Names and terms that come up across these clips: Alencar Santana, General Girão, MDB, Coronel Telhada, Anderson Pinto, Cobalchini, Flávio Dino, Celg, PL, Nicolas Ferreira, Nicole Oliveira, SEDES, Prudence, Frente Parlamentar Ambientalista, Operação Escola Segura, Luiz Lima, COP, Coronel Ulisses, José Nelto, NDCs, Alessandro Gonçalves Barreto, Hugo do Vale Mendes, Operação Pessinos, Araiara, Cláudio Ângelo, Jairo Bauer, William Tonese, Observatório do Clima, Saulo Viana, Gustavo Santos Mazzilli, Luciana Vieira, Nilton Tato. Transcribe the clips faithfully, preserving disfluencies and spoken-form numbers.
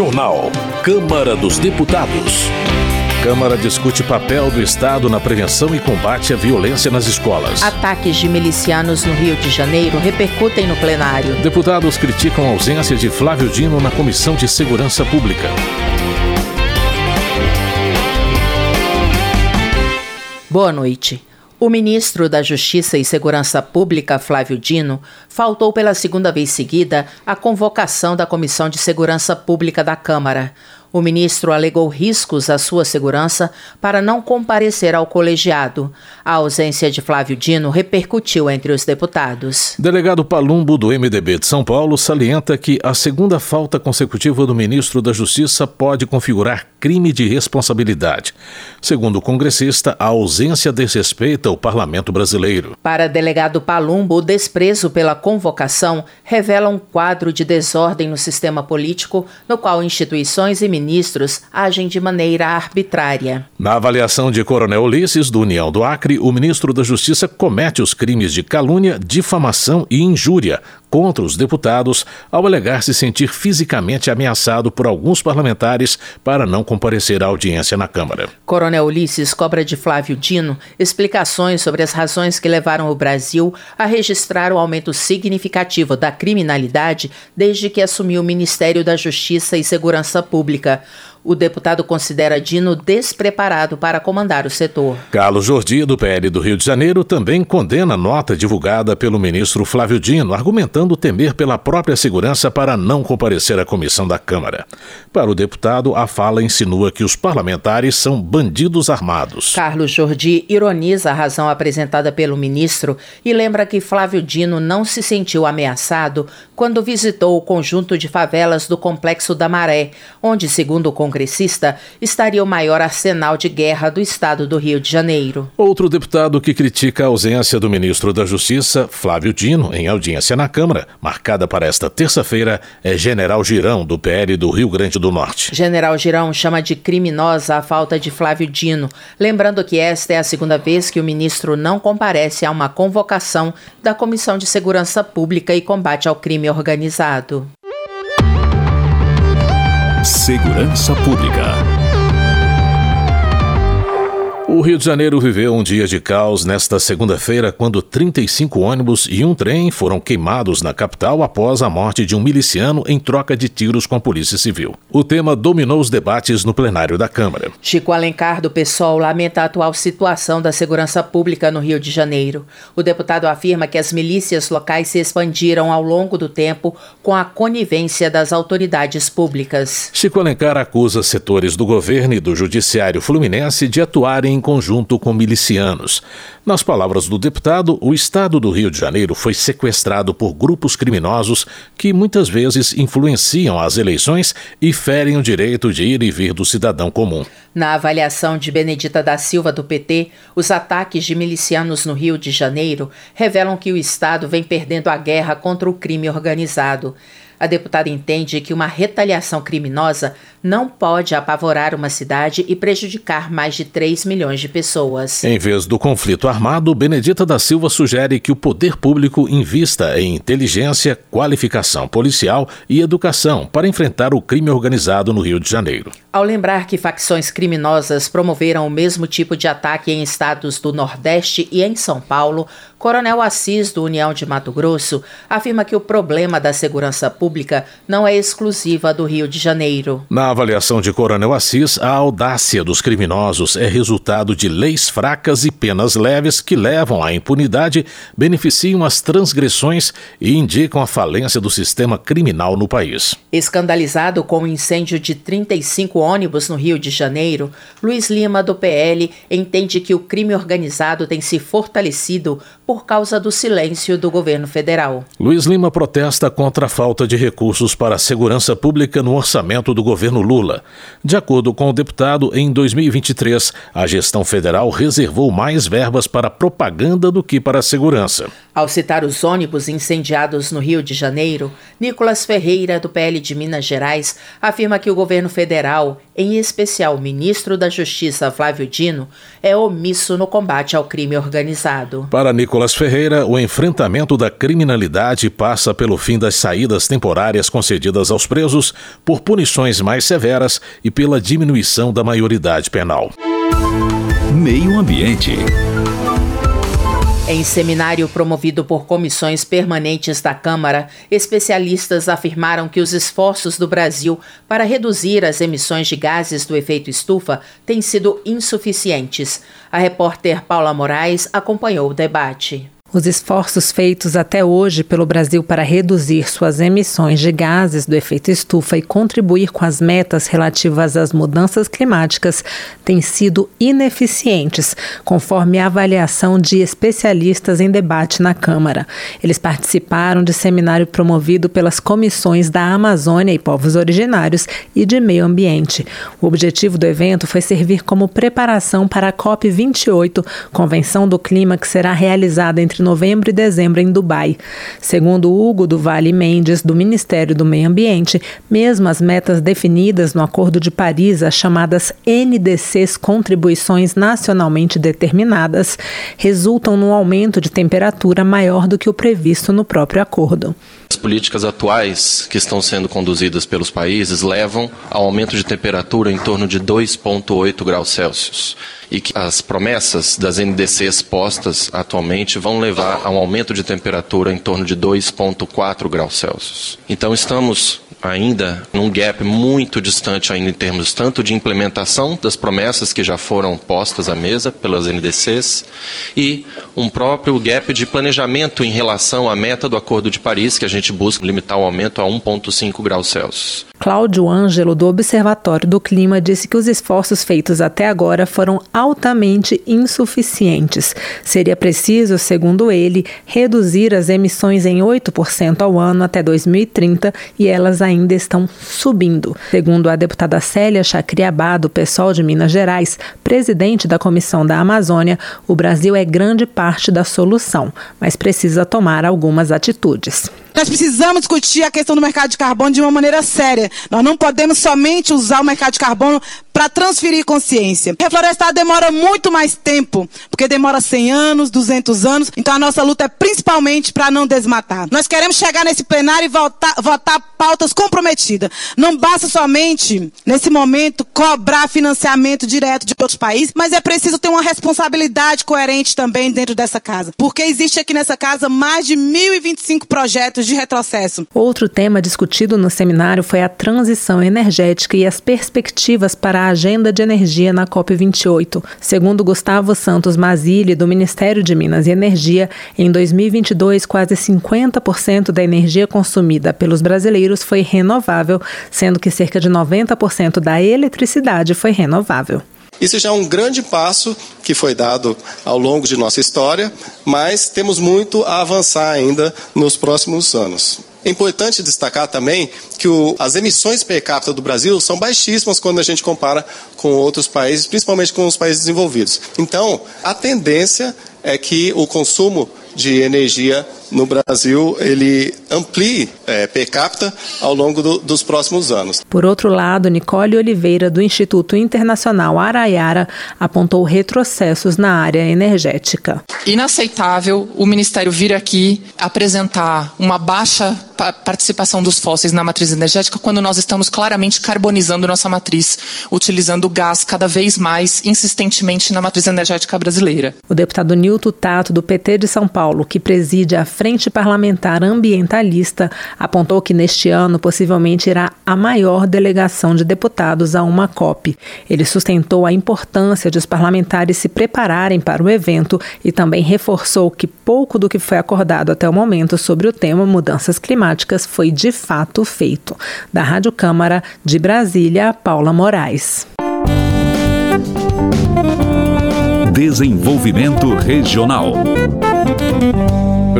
Jornal. Câmara dos Deputados. Câmara discute papel do Estado na prevenção e combate à violência nas escolas. Ataques de milicianos no Rio de Janeiro repercutem no plenário. Deputados criticam a ausência de Flávio Dino na Comissão de Segurança Pública. Boa noite. O ministro da Justiça e Segurança Pública, Flávio Dino, faltou pela segunda vez seguida à convocação da Comissão de Segurança Pública da Câmara. O ministro alegou riscos à sua segurança para não comparecer ao colegiado. A ausência de Flávio Dino repercutiu entre os deputados. Delegado Palumbo, do M D B de São Paulo, salienta que a segunda falta consecutiva do ministro da Justiça pode configurar crime de responsabilidade. Segundo o congressista, a ausência desrespeita o parlamento brasileiro. Para delegado Palumbo, o desprezo pela convocação revela um quadro de desordem no sistema político, no qual instituições e ministros ministros agem de maneira arbitrária. Na avaliação de Coronel Ulisses, do União do Acre, o ministro da Justiça comete os crimes de calúnia, difamação e injúria contra os deputados ao alegar se sentir fisicamente ameaçado por alguns parlamentares para não comparecer à audiência na Câmara. Coronel Ulisses cobra de Flávio Dino explicações sobre as razões que levaram o Brasil a registrar o aumento significativo da criminalidade desde que assumiu o Ministério da Justiça e Segurança Pública. O deputado considera Dino despreparado para comandar o setor. Carlos Jordi, do P L do Rio de Janeiro, também condena a nota divulgada pelo ministro Flávio Dino, argumentando temer pela própria segurança para não comparecer à comissão da Câmara. Para o deputado, a fala insinua que os parlamentares são bandidos armados. Carlos Jordi ironiza a razão apresentada pelo ministro e lembra que Flávio Dino não se sentiu ameaçado quando visitou o conjunto de favelas do Complexo da Maré, onde, segundo o congressista, estaria o maior arsenal de guerra do estado do Rio de Janeiro. Outro deputado que critica a ausência do ministro da Justiça, Flávio Dino, em audiência na Câmara, marcada para esta terça-feira, é General Girão, do P L do Rio Grande do Norte. General Girão chama de criminosa a falta de Flávio Dino, lembrando que esta é a segunda vez que o ministro não comparece a uma convocação da Comissão de Segurança Pública e Combate ao Crime Organizado. Segurança Pública. O Rio de Janeiro viveu um dia de caos nesta segunda-feira, quando trinta e cinco ônibus e um trem foram queimados na capital após a morte de um miliciano em troca de tiros com a Polícia Civil. O tema dominou os debates no plenário da Câmara. Chico Alencar, do P SOL, lamenta a atual situação da segurança pública no Rio de Janeiro. O deputado afirma que as milícias locais se expandiram ao longo do tempo com a conivência das autoridades públicas. Chico Alencar acusa setores do governo e do judiciário fluminense de atuarem em conjunto com milicianos. Nas palavras do deputado, o estado do Rio de Janeiro foi sequestrado por grupos criminosos que muitas vezes influenciam as eleições e ferem o direito de ir e vir do cidadão comum. Na avaliação de Benedita da Silva, do P T, os ataques de milicianos no Rio de Janeiro revelam que o estado vem perdendo a guerra contra o crime organizado. A deputada entende que uma retaliação criminosa não pode apavorar uma cidade e prejudicar mais de três milhões de pessoas. Em vez do conflito armado, Benedita da Silva sugere que o poder público invista em inteligência, qualificação policial e educação para enfrentar o crime organizado no Rio de Janeiro. Ao lembrar que facções criminosas promoveram o mesmo tipo de ataque em estados do Nordeste e em São Paulo, Coronel Assis, do União de Mato Grosso, afirma que o problema da segurança pública não é exclusiva do Rio de Janeiro. Na avaliação de Coronel Assis, a audácia dos criminosos é resultado de leis fracas e penas leves que levam à impunidade, beneficiam as transgressões e indicam a falência do sistema criminal no país. Escandalizado com o incêndio de trinta e cinco ônibus no Rio de Janeiro, Luiz Lima, do P L, entende que o crime organizado tem se fortalecido por causa do silêncio do governo federal. Luiz Lima protesta contra a falta de recursos para a segurança pública no orçamento do governo Lula. De acordo com o deputado, em dois mil e vinte e três, a gestão federal reservou mais verbas para propaganda do que para a segurança. Ao citar os ônibus incendiados no Rio de Janeiro, Nicolas Ferreira, do P L de Minas Gerais, afirma que o governo federal, em especial o ministro da Justiça, Flávio Dino, é omisso no combate ao crime organizado. Para Nicolas Ferreira, o enfrentamento da criminalidade passa pelo fim das saídas temporárias concedidas aos presos, por punições mais severas e pela diminuição da maioridade penal. Meio Ambiente. Em seminário promovido por comissões permanentes da Câmara, especialistas afirmaram que os esforços do Brasil para reduzir as emissões de gases do efeito estufa têm sido insuficientes. A repórter Paula Moraes acompanhou o debate. Os esforços feitos até hoje pelo Brasil para reduzir suas emissões de gases do efeito estufa e contribuir com as metas relativas às mudanças climáticas têm sido ineficientes, conforme a avaliação de especialistas em debate na Câmara. Eles participaram de seminário promovido pelas comissões da Amazônia e Povos Originários e de Meio Ambiente. O objetivo do evento foi servir como preparação para a C O P vinte e oito, Convenção do Clima, que será realizada entre novembro e dezembro em Dubai. Segundo Hugo do Vale Mendes, do Ministério do Meio Ambiente, mesmo as metas definidas no Acordo de Paris, as chamadas N D Cs, contribuições nacionalmente determinadas, resultam num aumento de temperatura maior do que o previsto no próprio acordo. As políticas atuais que estão sendo conduzidas pelos países levam ao aumento de temperatura em torno de dois vírgula oito graus Celsius e que as promessas das N D Cs postas atualmente vão levar a um aumento de temperatura em torno de dois vírgula quatro graus Celsius. Então estamos ainda num gap muito distante ainda em termos tanto de implementação das promessas que já foram postas à mesa pelas N D Cs e um próprio gap de planejamento em relação à meta do Acordo de Paris, que a gente A gente busca limitar o aumento a um vírgula cinco graus Celsius. Cláudio Ângelo, do Observatório do Clima, disse que os esforços feitos até agora foram altamente insuficientes. Seria preciso, segundo ele, reduzir as emissões em oito por cento ao ano até dois mil e trinta e elas ainda estão subindo. Segundo a deputada Célia Chacriabá, do P SOL de Minas Gerais, presidente da Comissão da Amazônia, o Brasil é grande parte da solução, mas precisa tomar algumas atitudes. Nós precisamos discutir a questão do mercado de carbono de uma maneira séria. Nós não podemos somente usar o mercado de carbono para transferir consciência. Reflorestar demora muito mais tempo, porque demora cem anos, duzentos anos. Então a nossa luta é principalmente para não desmatar. Nós queremos chegar nesse plenário e votar, votar pautas comprometidas. Não basta somente, nesse momento, cobrar financiamento direto de outros países, mas é preciso ter uma responsabilidade coerente também dentro dessa casa, porque existe aqui nessa casa mais de mil e vinte e cinco projetos de retrocesso. Outro tema discutido no seminário foi a transição energética e as perspectivas para a agenda de energia na C O P vinte e oito. Segundo Gustavo Santos Mazzilli, do Ministério de Minas e Energia, em dois mil e vinte e dois, quase cinquenta por cento da energia consumida pelos brasileiros foi renovável, sendo que cerca de noventa por cento da eletricidade foi renovável. Isso já é um grande passo que foi dado ao longo de nossa história, mas temos muito a avançar ainda nos próximos anos. É importante destacar também que o, as emissões per capita do Brasil são baixíssimas quando a gente compara com outros países, principalmente com os países desenvolvidos. Então, a tendência é que o consumo de energia no Brasil, ele amplie é, per capita ao longo do, dos próximos anos. Por outro lado, Nicole Oliveira, do Instituto Internacional Araiara, apontou retrocessos na área energética. Inaceitável o Ministério vir aqui apresentar uma baixa participação dos fósseis na matriz energética quando nós estamos claramente carbonizando nossa matriz, utilizando gás cada vez mais insistentemente na matriz energética brasileira. O deputado Nilton Tato, do P T de São Paulo, que preside a Frente Parlamentar Ambientalista, apontou que neste ano possivelmente irá a maior delegação de deputados a uma COP. Ele sustentou a importância de os parlamentares se prepararem para o evento e também reforçou que pouco do que foi acordado até o momento sobre o tema mudanças climáticas foi de fato feito. Da Rádio Câmara, de Brasília, Paula Moraes. Desenvolvimento Regional.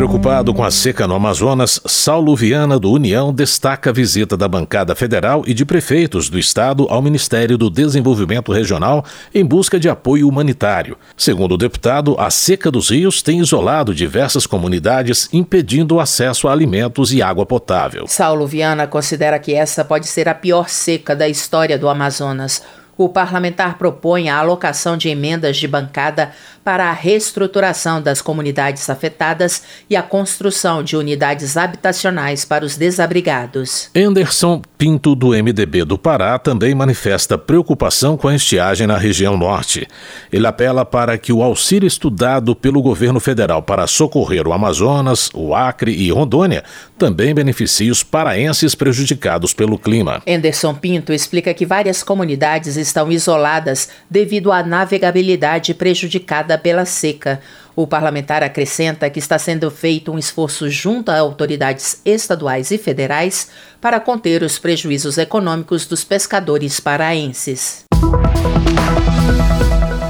Preocupado com a seca no Amazonas, Saulo Viana, do União, destaca a visita da bancada federal e de prefeitos do estado ao Ministério do Desenvolvimento Regional em busca de apoio humanitário. Segundo o deputado, a seca dos rios tem isolado diversas comunidades, impedindo o acesso a alimentos e água potável. Saulo Viana considera que essa pode ser a pior seca da história do Amazonas. O parlamentar propõe a alocação de emendas de bancada para a reestruturação das comunidades afetadas e a construção de unidades habitacionais para os desabrigados. Anderson Pinto, do M D B do Pará, também manifesta preocupação com a estiagem na região norte. Ele apela para que o auxílio estudado pelo governo federal para socorrer o Amazonas, o Acre e Rondônia também beneficie os paraenses prejudicados pelo clima. Anderson Pinto explica que várias comunidades estão isoladas devido à navegabilidade prejudicada pela seca. O parlamentar acrescenta que está sendo feito um esforço junto a autoridades estaduais e federais para conter os prejuízos econômicos dos pescadores paraenses.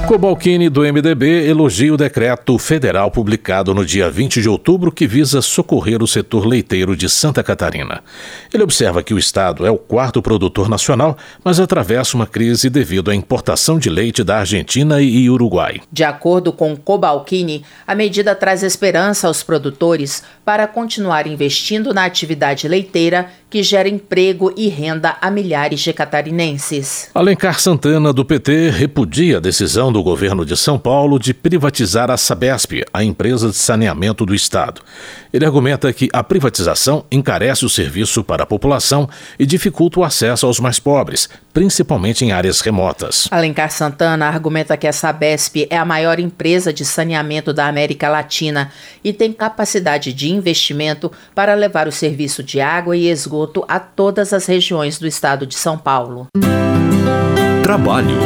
Cobalchini, do M D B, elogia o decreto federal publicado no dia vinte de outubro que visa socorrer o setor leiteiro de Santa Catarina. Ele observa que o estado é o quarto produtor nacional, mas atravessa uma crise devido à importação de leite da Argentina e Uruguai. De acordo com Cobalchini, a medida traz esperança aos produtores para continuar investindo na atividade leiteira que gera emprego e renda a milhares de catarinenses. Alencar Santana, do P T, repudia a decisão do governo de São Paulo de privatizar a Sabesp, a empresa de saneamento do estado. Ele argumenta que a privatização encarece o serviço para a população e dificulta o acesso aos mais pobres, principalmente em áreas remotas. Alencar Santana argumenta que a Sabesp é a maior empresa de saneamento da América Latina e tem capacidade de investimento para levar o serviço de água e esgoto a todas as regiões do estado de São Paulo. Trabalho.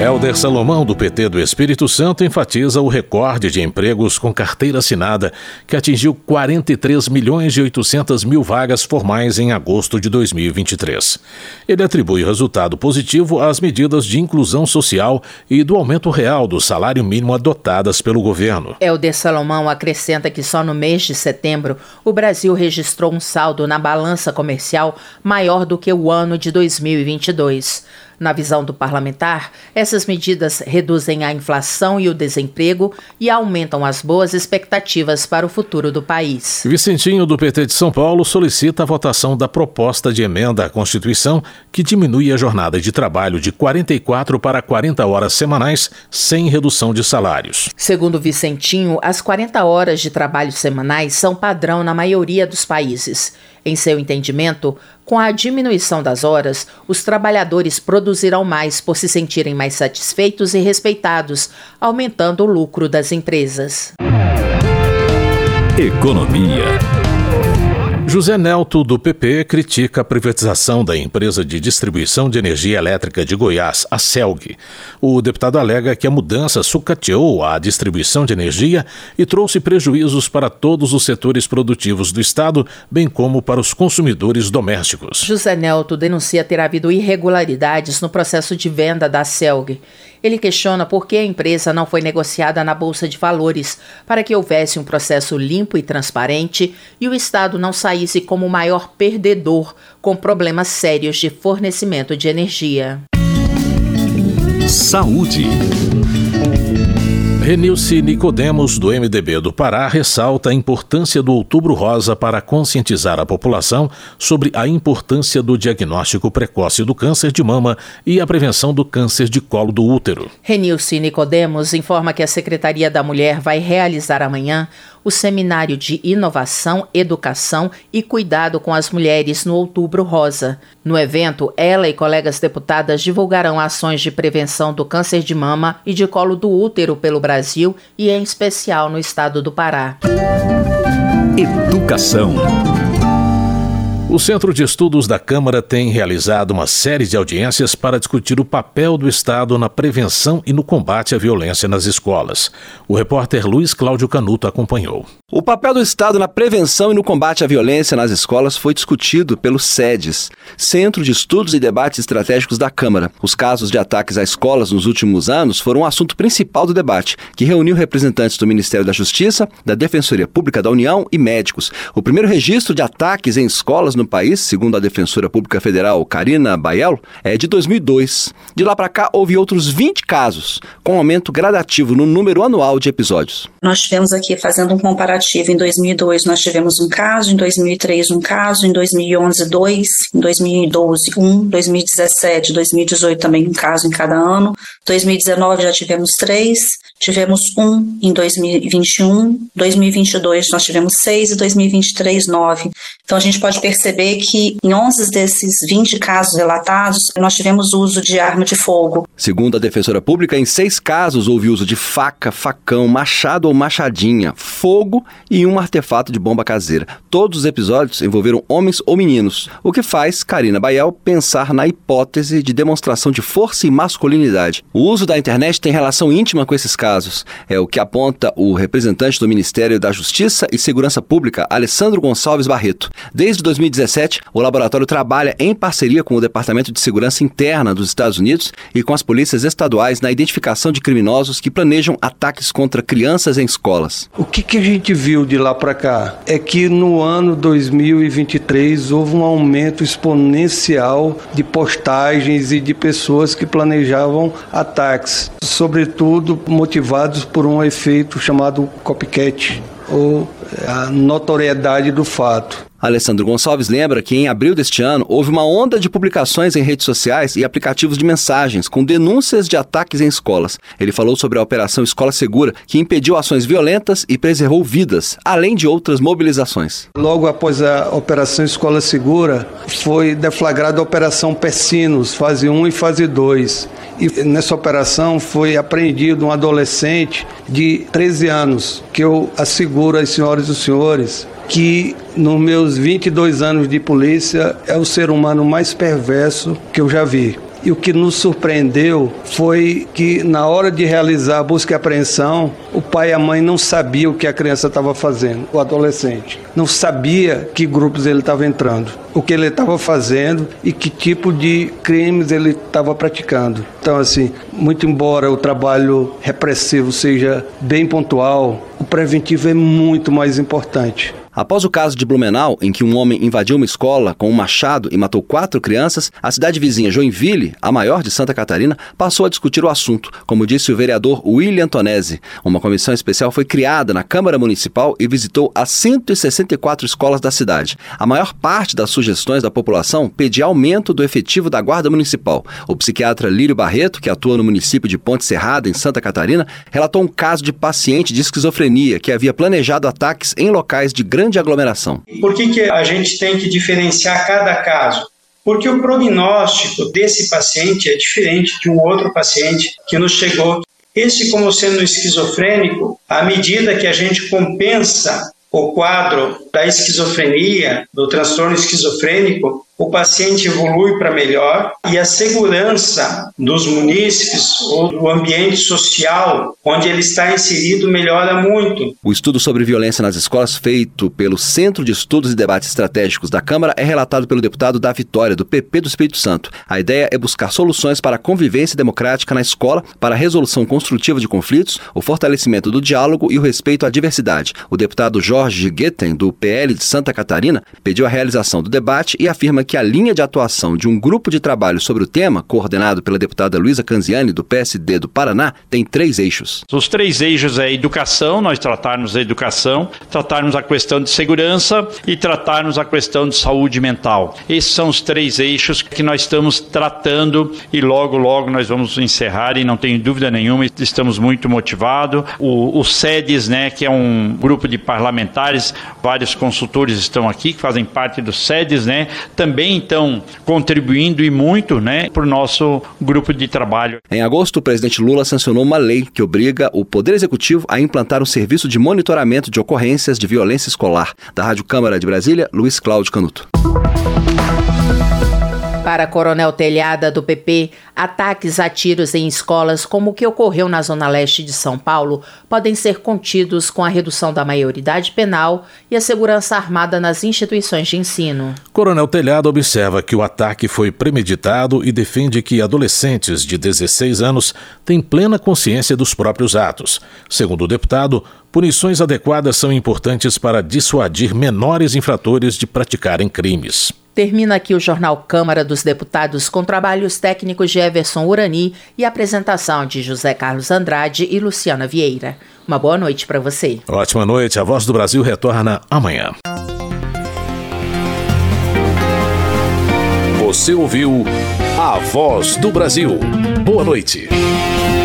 Helder Salomão, do P T do Espírito Santo, enfatiza o recorde de empregos com carteira assinada, que atingiu quarenta e três milhões e oitocentas mil vagas formais em agosto de dois mil e vinte e três. Ele atribui resultado positivo às medidas de inclusão social e do aumento real do salário mínimo adotadas pelo governo. Helder Salomão acrescenta que só no mês de setembro, o Brasil registrou um saldo na balança comercial maior do que o ano de dois mil e vinte e dois. Na visão do parlamentar, essas medidas reduzem a inflação e o desemprego e aumentam as boas expectativas para o futuro do país. Vicentinho, do P T de São Paulo, solicita a votação da proposta de emenda à Constituição que diminui a jornada de trabalho de quarenta e quatro para quarenta horas semanais, sem redução de salários. Segundo Vicentinho, as quarenta horas de trabalho semanais são padrão na maioria dos países. Em seu entendimento, com a diminuição das horas, os trabalhadores produzirão mais por se sentirem mais satisfeitos e respeitados, aumentando o lucro das empresas. Economia. José Nelto, do P P, critica a privatização da empresa de distribuição de energia elétrica de Goiás, a Celg. O deputado alega que a mudança sucateou a distribuição de energia e trouxe prejuízos para todos os setores produtivos do estado, bem como para os consumidores domésticos. José Nelto denuncia ter havido irregularidades no processo de venda da Celg. Ele questiona por que a empresa não foi negociada na Bolsa de Valores, para que houvesse um processo limpo e transparente e o estado não saísse como o maior perdedor, com problemas sérios de fornecimento de energia. Saúde. Renilce Nicodemos, do M D B do Pará, ressalta a importância do Outubro Rosa para conscientizar a população sobre a importância do diagnóstico precoce do câncer de mama e a prevenção do câncer de colo do útero. Renilce Nicodemos informa que a Secretaria da Mulher vai realizar amanhã o Seminário de Inovação, Educação e Cuidado com as Mulheres no Outubro Rosa. No evento, ela e colegas deputadas divulgarão ações de prevenção do câncer de mama e de colo do útero pelo Brasil e, em especial, no estado do Pará. Educação. O Centro de Estudos da Câmara tem realizado uma série de audiências para discutir o papel do Estado na prevenção e no combate à violência nas escolas. O repórter Luiz Cláudio Canuto acompanhou. O papel do Estado na prevenção e no combate à violência nas escolas foi discutido pelo SEDES, Centro de Estudos e Debates Estratégicos da Câmara. Os casos de ataques a escolas nos últimos anos foram o assunto principal do debate, que reuniu representantes do Ministério da Justiça, da Defensoria Pública da União e médicos. O primeiro registro de ataques em escolas no país, segundo a Defensora Pública Federal Karina Baiel, é de dois mil e dois. De lá para cá, houve outros vinte casos, com um aumento gradativo no número anual de episódios. Nós tivemos aqui, fazendo um comparativo, em dois mil e dois nós tivemos um caso, em dois mil e três um caso, em dois mil e onze dois, em dois mil e doze um, dois mil e dezessete, dois mil e dezoito também um caso em cada ano, dois mil e dezenove já tivemos três, tivemos um em dois mil e vinte e um, dois mil e vinte e dois nós tivemos seis e dois mil e vinte e três nove. Então a gente pode perceber que em onze desses vinte casos relatados, nós tivemos uso de arma de fogo. Segundo a Defensora Pública, em seis casos houve uso de faca, facão, machado ou machadinha, fogo e um artefato de bomba caseira. Todos os episódios envolveram homens ou meninos, o que faz Karina Baiel pensar na hipótese de demonstração de força e masculinidade. O uso da internet tem relação íntima com esses casos. É o que aponta o representante do Ministério da Justiça e Segurança Pública, Alessandro Gonçalves Barreto. Desde dois mil e dezessete, o laboratório trabalha em parceria com o Departamento de Segurança Interna dos Estados Unidos e com as polícias estaduais na identificação de criminosos que planejam ataques contra crianças em escolas. O que, que a gente viu de lá para cá é que no ano dois mil e vinte e três houve um aumento exponencial de postagens e de pessoas que planejavam ataques, sobretudo motivados por um efeito chamado copycat, ou a notoriedade do fato. Alessandro Gonçalves lembra que em abril deste ano houve uma onda de publicações em redes sociais e aplicativos de mensagens com denúncias de ataques em escolas. Ele falou sobre a Operação Escola Segura, que impediu ações violentas e preservou vidas, além de outras mobilizações. Logo após a Operação Escola Segura, foi deflagrada a Operação Pessinos, fase um e fase dois. E nessa operação foi apreendido um adolescente de treze anos, que eu asseguro às senhoras e os senhores que nos meus vinte e dois anos de polícia é o ser humano mais perverso que eu já vi. E o que nos surpreendeu foi que na hora de realizar a busca e apreensão, o pai e a mãe não sabiam o que a criança estava fazendo, o adolescente. Não sabia que grupos ele estava entrando, o que ele estava fazendo e que tipo de crimes ele estava praticando. Então, assim, muito embora o trabalho repressivo seja bem pontual, o preventivo é muito mais importante. Após o caso de Blumenau, em que um homem invadiu uma escola com um machado e matou quatro crianças, a cidade vizinha Joinville, a maior de Santa Catarina, passou a discutir o assunto, como disse o vereador William Tonese. Uma comissão especial foi criada na Câmara Municipal e visitou as cento e sessenta e quatro escolas da cidade. A maior parte das sugestões da população pedia aumento do efetivo da Guarda Municipal. O psiquiatra Lírio Barreto, que atua no município de Ponte Serrada, em Santa Catarina, relatou um caso de paciente de esquizofrenia que havia planejado ataques em locais de grande de aglomeração. Por que que a gente tem que diferenciar cada caso? Porque o prognóstico desse paciente é diferente de um outro paciente que nos chegou. Esse, como sendo esquizofrênico, à medida que a gente compensa o quadro da esquizofrenia, do transtorno esquizofrênico, o paciente evolui para melhor e a segurança dos munícipes ou do ambiente social onde ele está inserido melhora muito. O estudo sobre violência nas escolas feito pelo Centro de Estudos e Debates Estratégicos da Câmara é relatado pelo deputado da Vitória, do P P do Espírito Santo. A ideia é buscar soluções para a convivência democrática na escola, para a resolução construtiva de conflitos, o fortalecimento do diálogo e o respeito à diversidade. O deputado Jorge Guetem, do P L de Santa Catarina, pediu a realização do debate e afirma que a linha de atuação de um grupo de trabalho sobre o tema, coordenado pela deputada Luísa Canziani, do P S D do Paraná, tem três eixos. Os três eixos é educação, nós tratarmos a educação, tratarmos a questão de segurança e tratarmos a questão de saúde mental. Esses são os três eixos que nós estamos tratando e logo, logo nós vamos encerrar e não tenho dúvida nenhuma, estamos muito motivados. O, o SEDES, né, que é um grupo de parlamentares, vários consultores estão aqui que fazem parte do SEDES, né, também também estão contribuindo e muito, né, para o nosso grupo de trabalho. Em agosto, o presidente Lula sancionou uma lei que obriga o Poder Executivo a implantar um serviço de monitoramento de ocorrências de violência escolar. Da Rádio Câmara de Brasília, Luiz Cláudio Canuto. Para Coronel Telhada, do P P, ataques a tiros em escolas como o que ocorreu na Zona Leste de São Paulo podem ser contidos com a redução da maioridade penal e a segurança armada nas instituições de ensino. Coronel Telhada observa que o ataque foi premeditado e defende que adolescentes de dezesseis anos têm plena consciência dos próprios atos. Segundo o deputado, punições adequadas são importantes para dissuadir menores infratores de praticarem crimes. Termina aqui o Jornal Câmara dos Deputados com trabalhos técnicos de Everson Urani e apresentação de José Carlos Andrade e Luciana Vieira. Uma boa noite para você. Ótima noite. A Voz do Brasil retorna amanhã. Você ouviu A Voz do Brasil. Boa noite.